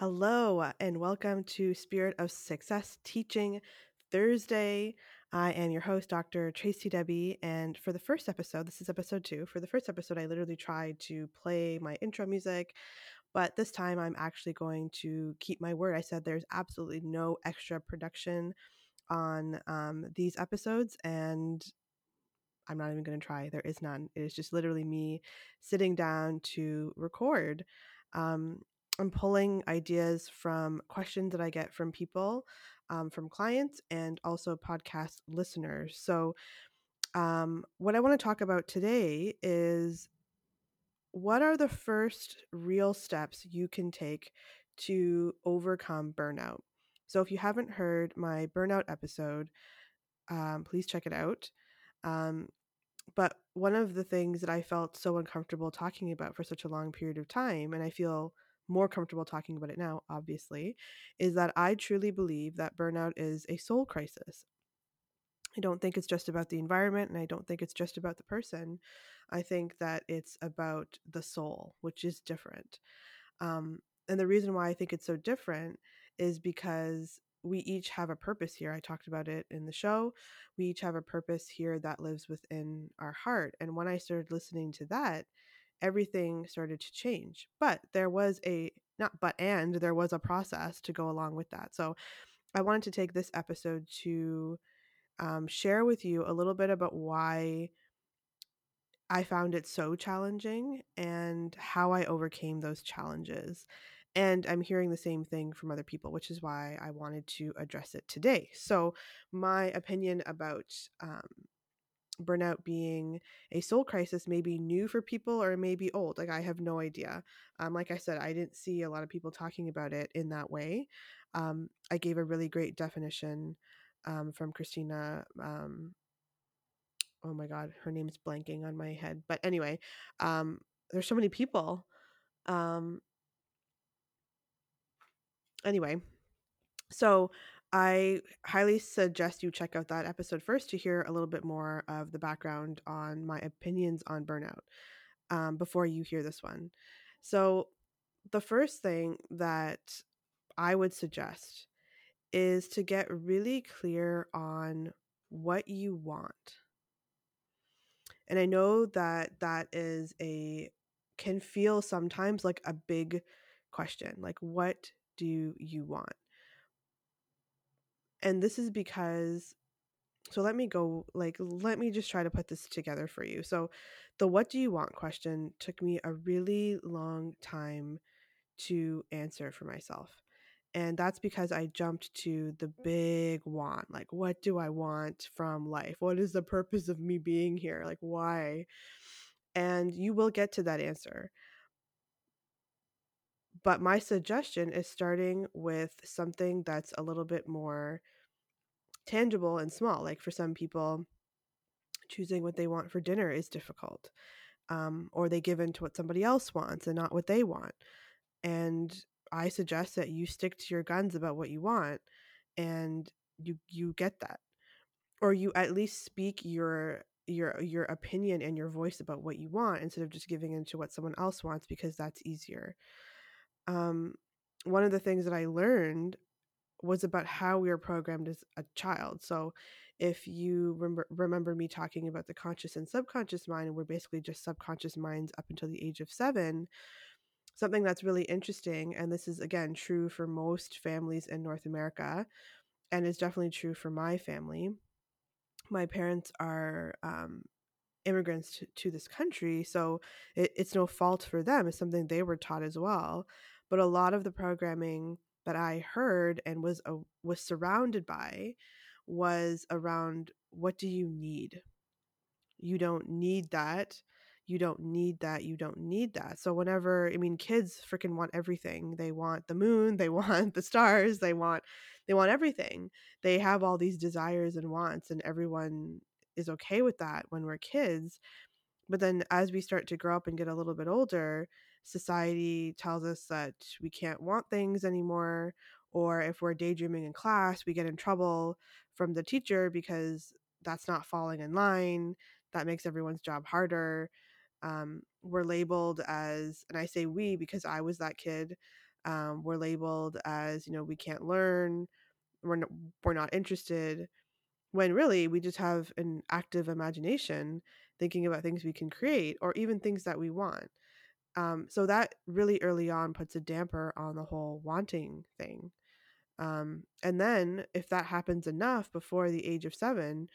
Hello, and welcome to Spirit of Success Teaching Thursday. I am your host, Dr. Tracy Debbie, and for the first episode, this is episode 2, for the first episode, I literally tried to play my intro music, but this time I'm actually going to keep my word. I said there's absolutely no extra production on these episodes, and I'm not even going to try. There is none. It is just literally me sitting down to record. I'm pulling ideas from questions that I get from people, from clients, and also podcast listeners. So what I want to talk about today is what are the first real steps you can take to overcome burnout? So if you haven't heard my burnout episode, please check it out. But one of the things that I felt so uncomfortable talking about for such a long period of time, and I feel more comfortable talking about it now, obviously, is that I truly believe that burnout is a soul crisis. I don't think it's just about the environment, and I don't think it's just about the person. I think that it's about the soul, which is different. And the reason why I think it's so different is because we each have a purpose here. I talked about it in the show. We each have a purpose here that lives within our heart. And when I started listening to that, everything started to change. But there was a process to go along with that. So I wanted to take this episode to share with you a little bit about why I found it so challenging and how I overcame those challenges. And I'm hearing the same thing from other people, which is why I wanted to address it today. So my opinion about burnout being a soul crisis may be new for people or maybe old. Like, I have no idea. Like I said, I didn't see a lot of people talking about it in that way. I gave a really great definition from Christina. Oh my God, her name's blanking on my head. But anyway, there's so many people. Anyway, so I highly suggest you check out that episode first to hear a little bit more of the background on my opinions on burnout before you hear this one. So the first thing that I would suggest is to get really clear on what you want. And I know that is can feel sometimes like a big question, like, what do you want? And this is because, so let me just try to put this together for you. So the what do you want question took me a really long time to answer for myself. And that's because I jumped to the big want, like, what do I want from life? What is the purpose of me being here? Like, why? And you will get to that answer. But my suggestion is starting with something that's a little bit more tangible and small. Like, for some people, choosing what they want for dinner is difficult, or they give in to what somebody else wants and not what they want. And I suggest that you stick to your guns about what you want, and you get that, or you at least speak your opinion and your voice about what you want instead of just giving into what someone else wants, because that's easier. One of the things that I learned was about how we are programmed as a child. So if you remember me talking about the conscious and subconscious mind, and we're basically just subconscious minds up until the age of 7, something that's really interesting, and this is, again, true for most families in North America, and is definitely true for my family. My parents are immigrants to this country, so it's no fault for them. It's something they were taught as well. But a lot of the programming that I heard and was surrounded by was around, what do you need? You don't need that. You don't need that. You don't need that. So kids freaking want everything. They want the moon. They want the stars. They want everything. They have all these desires and wants, and everyone is okay with that when we're kids. But then as we start to grow up and get a little bit older, society tells us that we can't want things anymore, or if we're daydreaming in class, we get in trouble from the teacher because that's not falling in line. That makes everyone's job harder. We're labeled as, and I say we because I was that kid, We're labeled as, we can't learn, we're not interested, when really we just have an active imagination thinking about things we can create or even things that we want. So that really early on puts a damper on the whole wanting thing. And then if that happens enough before the age of 7,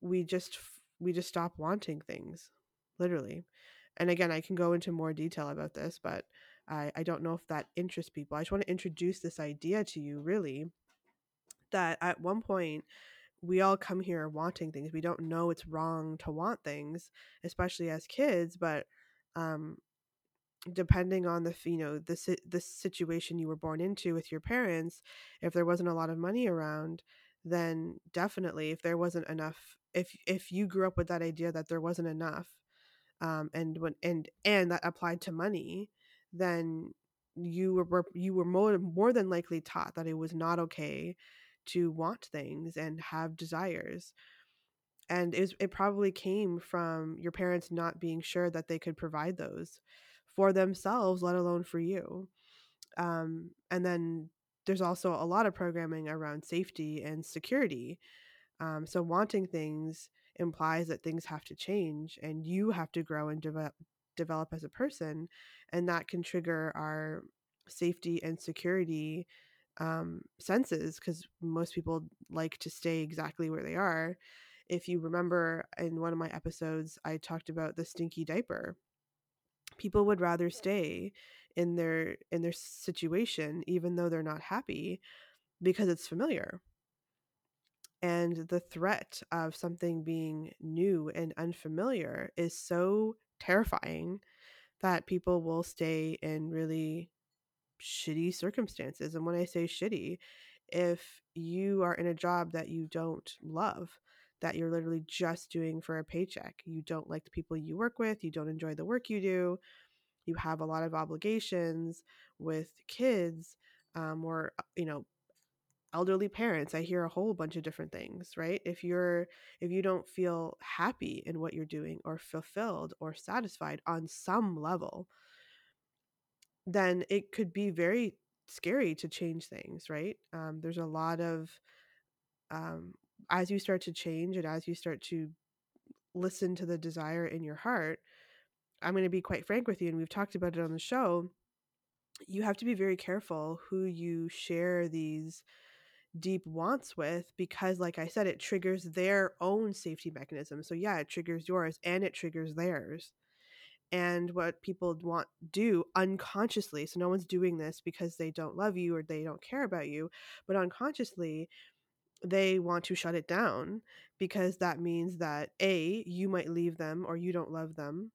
we just stop wanting things, literally. And again, I can go into more detail about this, but I don't know if that interests people. I just want to introduce this idea to you, really, that at one point, we all come here wanting things. We don't know it's wrong to want things, especially as kids, but depending on the situation you were born into with your parents, if there wasn't a lot of money around, then definitely if there wasn't enough, if you grew up with that idea that there wasn't enough, and that applied to money, then you were more than likely taught that it was not okay to want things and have desires. And it probably came from your parents not being sure that they could provide those for themselves, let alone for you. And then there's also a lot of programming around safety and security. So wanting things implies that things have to change and you have to grow and develop as a person. And that can trigger our safety and security senses, because most people like to stay exactly where they are. If you remember in one of my episodes, I talked about the stinky diaper. People would rather stay in their situation, even though they're not happy, because it's familiar. And the threat of something being new and unfamiliar is so terrifying that people will stay in really shitty circumstances. And when I say shitty, if you are in a job that you don't love, that you're literally just doing for a paycheck. You don't like the people you work with. You don't enjoy the work you do. You have a lot of obligations with kids, or, elderly parents. I hear a whole bunch of different things, right? If you don't feel happy in what you're doing or fulfilled or satisfied on some level, then it could be very scary to change things, right? There's a lot of, as you start to change and as you start to listen to the desire in your heart, I'm going to be quite frank with you, and we've talked about it on the show, you have to be very careful who you share these deep wants with, because like I said, it triggers their own safety mechanism. So yeah, it triggers yours and it triggers theirs. And what people do unconsciously, so no one's doing this because they don't love you or they don't care about you, but unconsciously, they want to shut it down, because that means that A, you might leave them or you don't love them,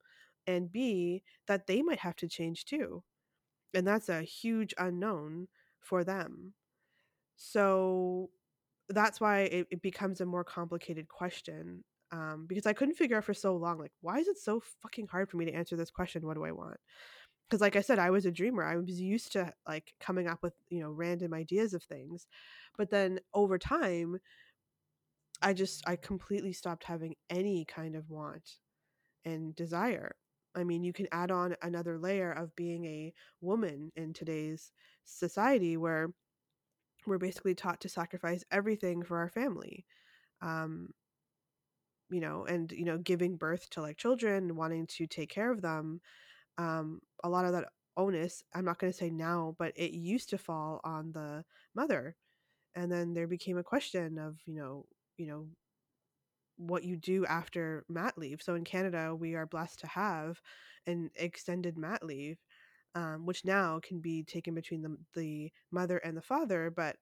and B, that they might have to change too. And that's a huge unknown for them. So that's why it becomes a more complicated question, because I couldn't figure out for so long, like, why is it so fucking hard for me to answer this question? What do I want? Because like I said, I was a dreamer. I was used to like coming up with, random ideas of things. But then over time, I completely stopped having any kind of want and desire. I mean, you can add on another layer of being a woman in today's society where we're basically taught to sacrifice everything for our family. Giving birth to like children, wanting to take care of them. A lot of that onus, I'm not going to say now, but it used to fall on the mother. And then there became a question of, what you do after mat leave. So in Canada, we are blessed to have an extended mat leave, which now can be taken between the mother and the father. But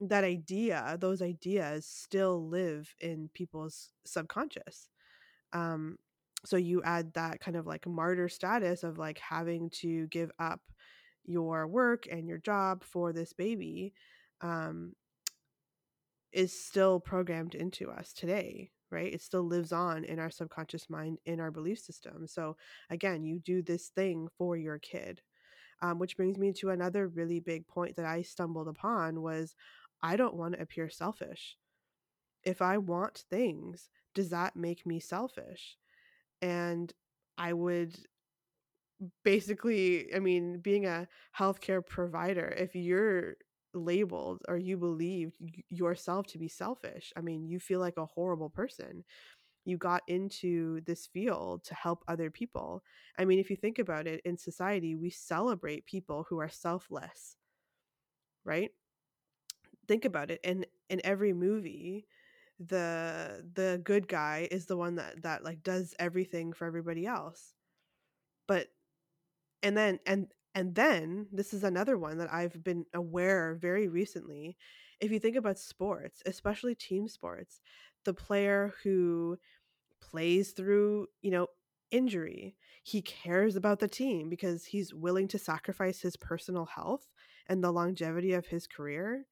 that idea, those ideas still live in people's subconscious. So you add that kind of like martyr status of like having to give up your work and your job for this baby, is still programmed into us today, right? It still lives on in our subconscious mind, in our belief system. So again, you do this thing for your kid, which brings me to another really big point that I stumbled upon was, I don't want to appear selfish. If I want things, does that make me selfish? And I would basically, I mean, being a healthcare provider, if you're labeled or you believe yourself to be selfish, I mean, you feel like a horrible person. You got into this field to help other people. I mean, if you think about it, in society, we celebrate people who are selfless, right? Think about it. In every movie, the good guy is the one that like does everything for everybody else. But and then this is another one that I've been aware of very recently. If you think about sports, especially team sports, the player who plays through, injury, he cares about the team because he's willing to sacrifice his personal health and the longevity of his career.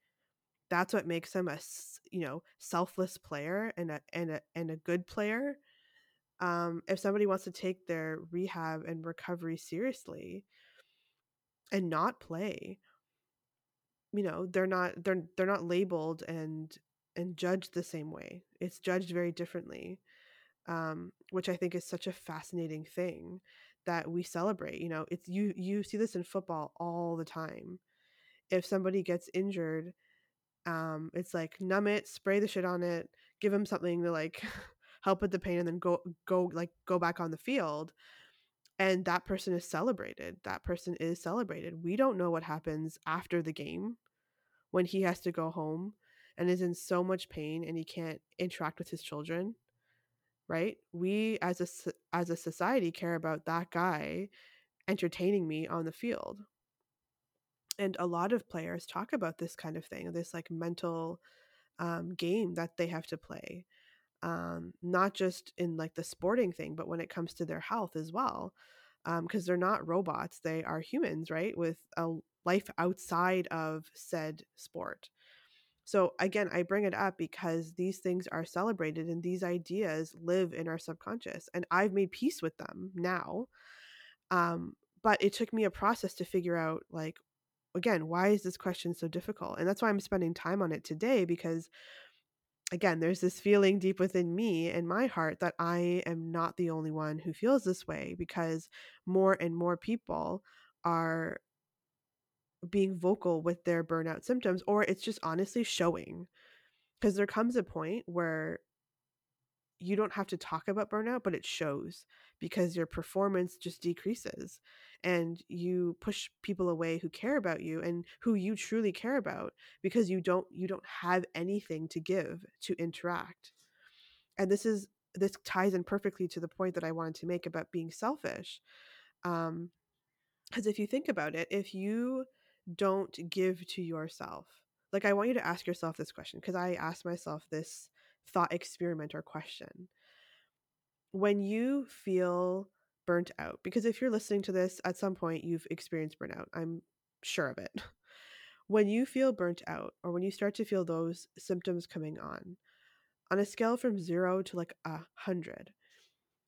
That's what makes him a, selfless player and a good player. If somebody wants to take their rehab and recovery seriously and not play, they're not labeled and judged the same way. It's judged very differently, which I think is such a fascinating thing that we celebrate. It's you see this in football all the time. If somebody gets injured, it's like numb it, spray the shit on it, give them something to like help with the pain, and then go back on the field. And that person is celebrated. We don't know what happens after the game when he has to go home and is in so much pain and he can't interact with his children, right? We as a society care about that guy entertaining me on the field. And a lot of players talk about this kind of thing, this like mental game that they have to play. Not just in like the sporting thing, but when it comes to their health as well, because they're not robots, they are humans, right, with a life outside of said sport. So again, I bring it up because these things are celebrated and these ideas live in our subconscious, and I've made peace with them now, but it took me a process to figure out, like, again, why is this question so difficult? And that's why I'm spending time on it today, because again, there's this feeling deep within me and my heart that I am not the only one who feels this way, because more and more people are being vocal with their burnout symptoms, or it's just honestly showing. Because there comes a point where you don't have to talk about burnout, but it shows because your performance just decreases and you push people away who care about you and who you truly care about, because you don't have anything to give, to interact. And this ties in perfectly to the point that I wanted to make about being selfish. Because if you think about it, if you don't give to yourself, like, I want you to ask yourself this question, because I asked myself this thought experiment or question. When you feel burnt out, because if you're listening to this, at some point you've experienced burnout, I'm sure of it. When you feel burnt out, or when you start to feel those symptoms coming on a scale from 0 to like 100,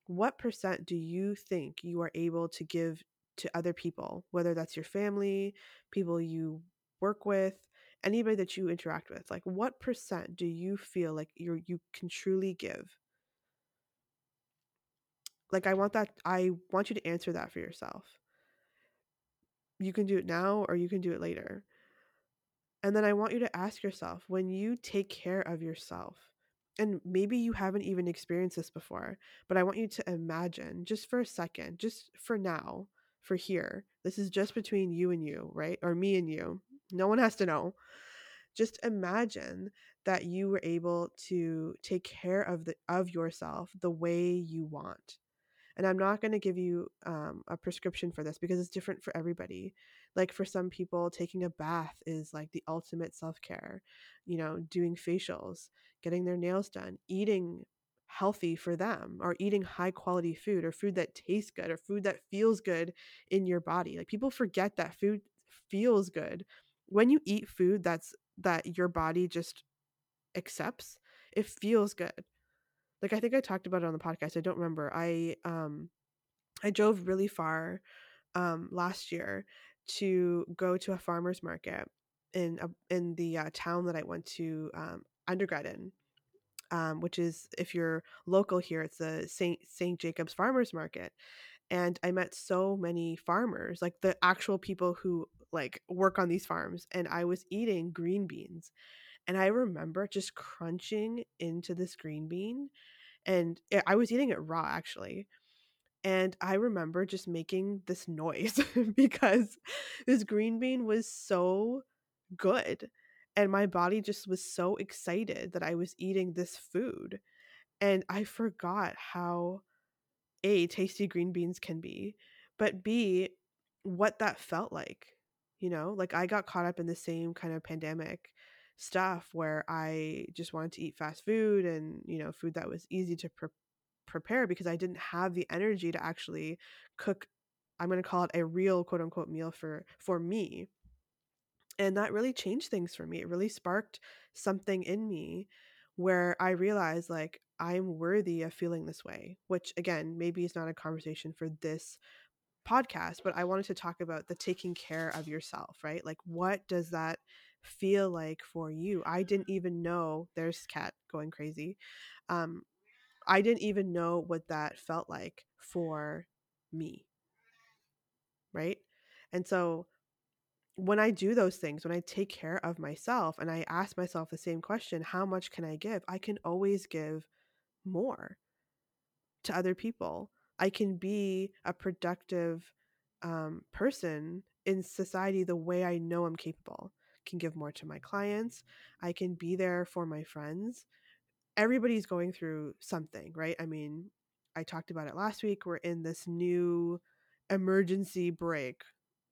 what % do you think you are able to give to other people, whether that's your family, people you work with, anybody that you interact with? Like, what % do you feel like you can truly give? Like, I want you to answer that for yourself. You can do it now, or you can do it later. And then I want you to ask yourself, when you take care of yourself, and maybe you haven't even experienced this before, but I want you to imagine, just for a second, just for now, for here, this is just between you and you, right? Or me and you. No one has to know. Just imagine that you were able to take care of yourself the way you want. And I'm not going to give you a prescription for this, because it's different for everybody. Like, for some people, taking a bath is like the ultimate self-care, doing facials, getting their nails done, eating healthy for them, or eating high quality food, or food that tastes good, or food that feels good in your body. Like, people forget that food feels good. When you eat food that your body just accepts, it feels good. Like, I think I talked about it on the podcast, I don't remember. I drove really far last year to go to a farmer's market in the town that I went to undergrad in, which is, if you're local here, it's the Saint Jacob's Farmers Market. And I met so many farmers, like the actual people who like work on these farms. And I was eating green beans. And I remember just crunching into this green bean. And I was eating it raw, actually. And I remember just making this noise because this green bean was so good. And my body just was so excited that I was eating this food. And I forgot how A, tasty green beans can be, but B, what that felt like. You know, like I got caught up in the same kind of pandemic stuff where I just wanted to eat fast food and, you know, food that was easy to prepare because I didn't have the energy to actually cook, I'm going to call it a real quote unquote meal for me. And that really changed things for me. It really sparked something in me where I realized like I'm worthy of feeling this way, which again, maybe is not a conversation for this podcast, but I wanted to talk about the taking care of yourself, right? Like what does that feel like for you? I didn't even know, there's cat going crazy. I didn't even know what that felt like for me, right? And so when I do those things, when I take care of myself and I ask myself the same question, how much can I give? I can always give more to other people. I can be a productive person in society the way I know I'm capable. I can give more to my clients. I can be there for my friends. Everybody's going through something, right? I mean, I talked about it last week. We're in this new emergency break,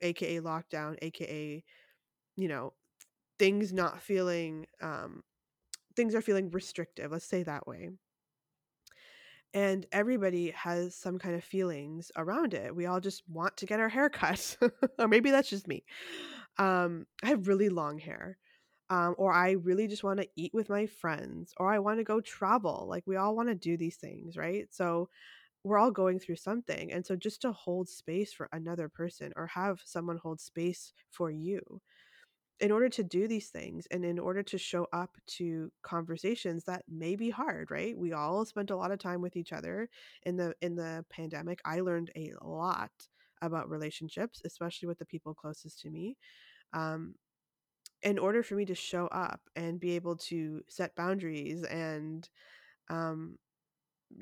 AKA lockdown, AKA, you know, things not feeling, things are feeling restrictive. Let's say that way. And everybody has some kind of feelings around it. We all just want to get our hair cut, or maybe that's just me. I have really long hair, or I really just want to eat with my friends, or I want to go travel. Like we all want to do these things, right? So we're all going through something. And so just to hold space for another person or have someone hold space for you in order to do these things and in order to show up to conversations that may be hard, right? We all spent a lot of time with each other in the pandemic. I learned a lot about relationships, especially with the people closest to me. In order for me to show up and be able to set boundaries and,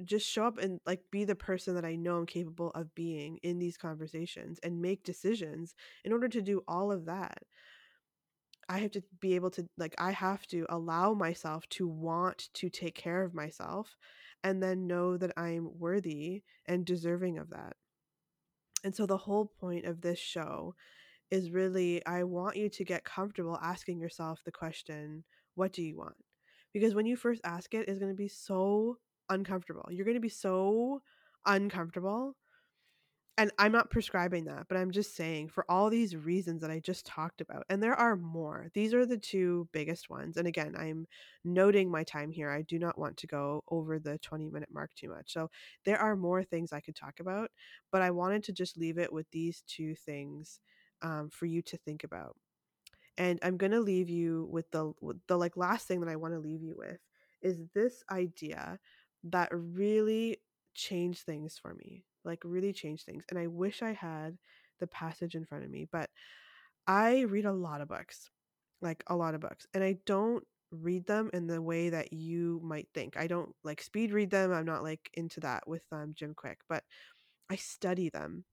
just show up and like be the person that I know I'm capable of being in these conversations and make decisions. In order to do all of that, I have to be able to like, I have to allow myself to want to take care of myself and then know that I'm worthy and deserving of that. And so the whole point of this show is really, I want you to get comfortable asking yourself the question, what do you want? Because when you first ask it, it's going to be so uncomfortable. You're going to be so uncomfortable. And I'm not prescribing that, but I'm just saying for all these reasons that I just talked about, and there are more, these are the two biggest ones. And again, I'm noting my time here. I do not want to go over the 20-minute mark too much. So there are more things I could talk about, but I wanted to just leave it with these two things for you to think about. And I'm going to leave you with the like last thing that I want to leave you with is this idea that really changed things for me, like really changed things. And I wish I had the passage in front of me, but I read a lot of books, like a lot of books. And I don't read them in the way that you might think. I don't like speed read them. I'm not like into that with Jim Quick, but I study them.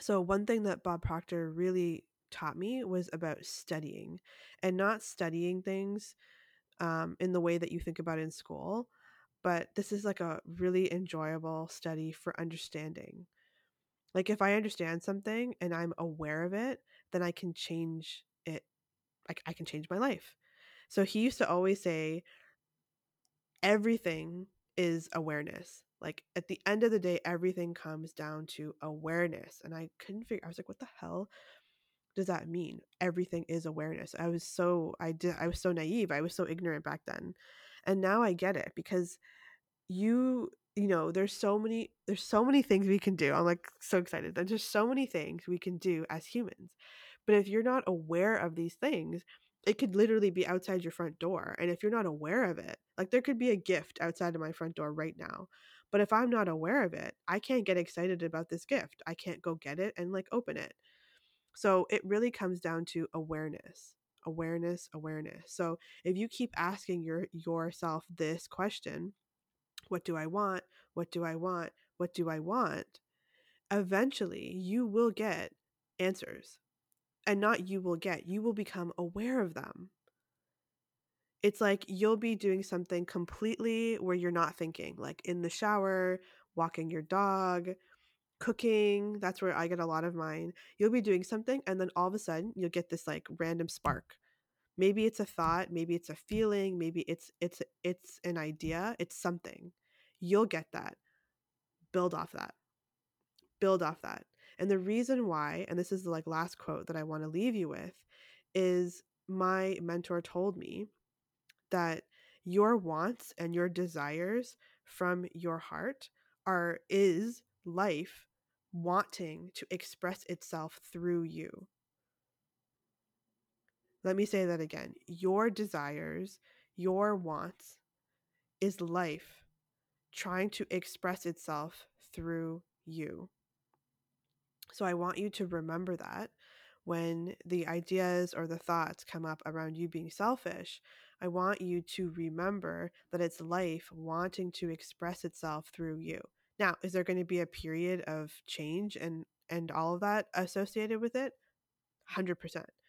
So one thing that Bob Proctor really taught me was about studying and not studying things in the way that you think about in school, but this is like a really enjoyable study for understanding. Like if I understand something and I'm aware of it, then I can change it. I can change my life. So he used to always say, everything is awareness. Like at the end of the day, everything comes down to awareness. And I couldn't figure, I was like, what the hell does that mean? Everything is awareness. I was so naive. I was so ignorant back then. And now I get it because you know, there's so many things we can do. I'm like so excited. There's just so many things we can do as humans. But if you're not aware of these things, it could literally be outside your front door. And if you're not aware of it, like there could be a gift outside of my front door right now. But if I'm not aware of it, I can't get excited about this gift. I can't go get it and like open it. So it really comes down to awareness, awareness, awareness. So if you keep asking yourself this question, what do I want? What do I want? What do I want? Eventually you will get answers, and not you will get, you will become aware of them. It's like you'll be doing something completely where you're not thinking, like in the shower, walking your dog, cooking. That's where I get a lot of mine. You'll be doing something and then all of a sudden you'll get this like random spark. Maybe it's a thought, maybe it's a feeling, maybe it's an idea, it's something. You'll get that. Build off that. Build off that. And the reason why, and this is the like last quote that I want to leave you with, is my mentor told me that your wants and your desires from your heart is life wanting to express itself through you. Let me say that again. Your desires, your wants is life trying to express itself through you. So I want you to remember that when the ideas or the thoughts come up around you being selfish, I want you to remember that it's life wanting to express itself through you. Now, is there going to be a period of change and all of that associated with it? 100%.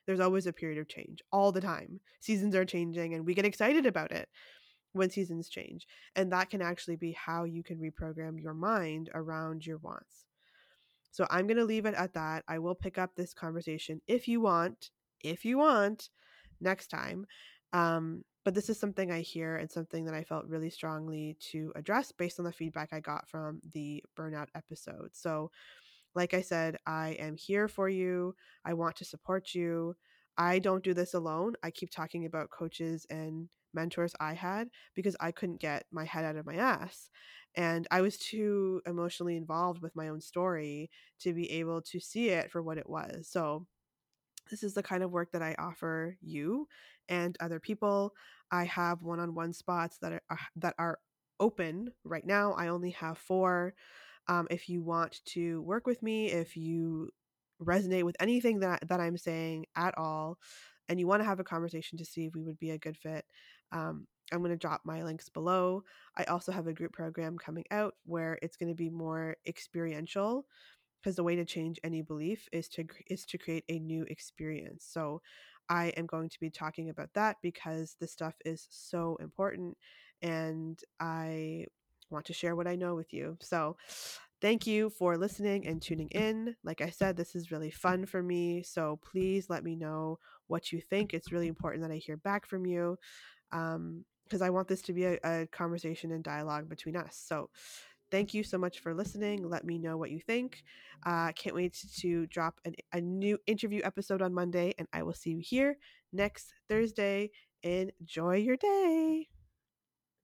There's always a period of change all the time. Seasons are changing and we get excited about it when seasons change. And that can actually be how you can reprogram your mind around your wants. So I'm going to leave it at that. I will pick up this conversation if you want, next time. But this is something I hear and something that I felt really strongly to address based on the feedback I got from the burnout episode. So like I said, I am here for you. I want to support you. I don't do this alone. I keep talking about coaches and mentors I had because I couldn't get my head out of my ass. And I was too emotionally involved with my own story to be able to see it for what it was. So this is the kind of work that I offer you and other people. I have one-on-one spots that are open right now. I only have 4. If you want to work with me, if you resonate with anything that I'm saying at all, and you want to have a conversation to see if we would be a good fit, I'm going to drop my links below. I also have a group program coming out where it's going to be more experiential, because the way to change any belief is to create a new experience. So I am going to be talking about that because this stuff is so important and I want to share what I know with you. So thank you for listening and tuning in. Like I said, this is really fun for me. So please let me know what you think. It's really important that I hear back from you. Because I want this to be a conversation and dialogue between us. So thank you so much for listening. Let me know what you think. Can't wait to drop a new interview episode on Monday, and I will see you here next Thursday. Enjoy your day.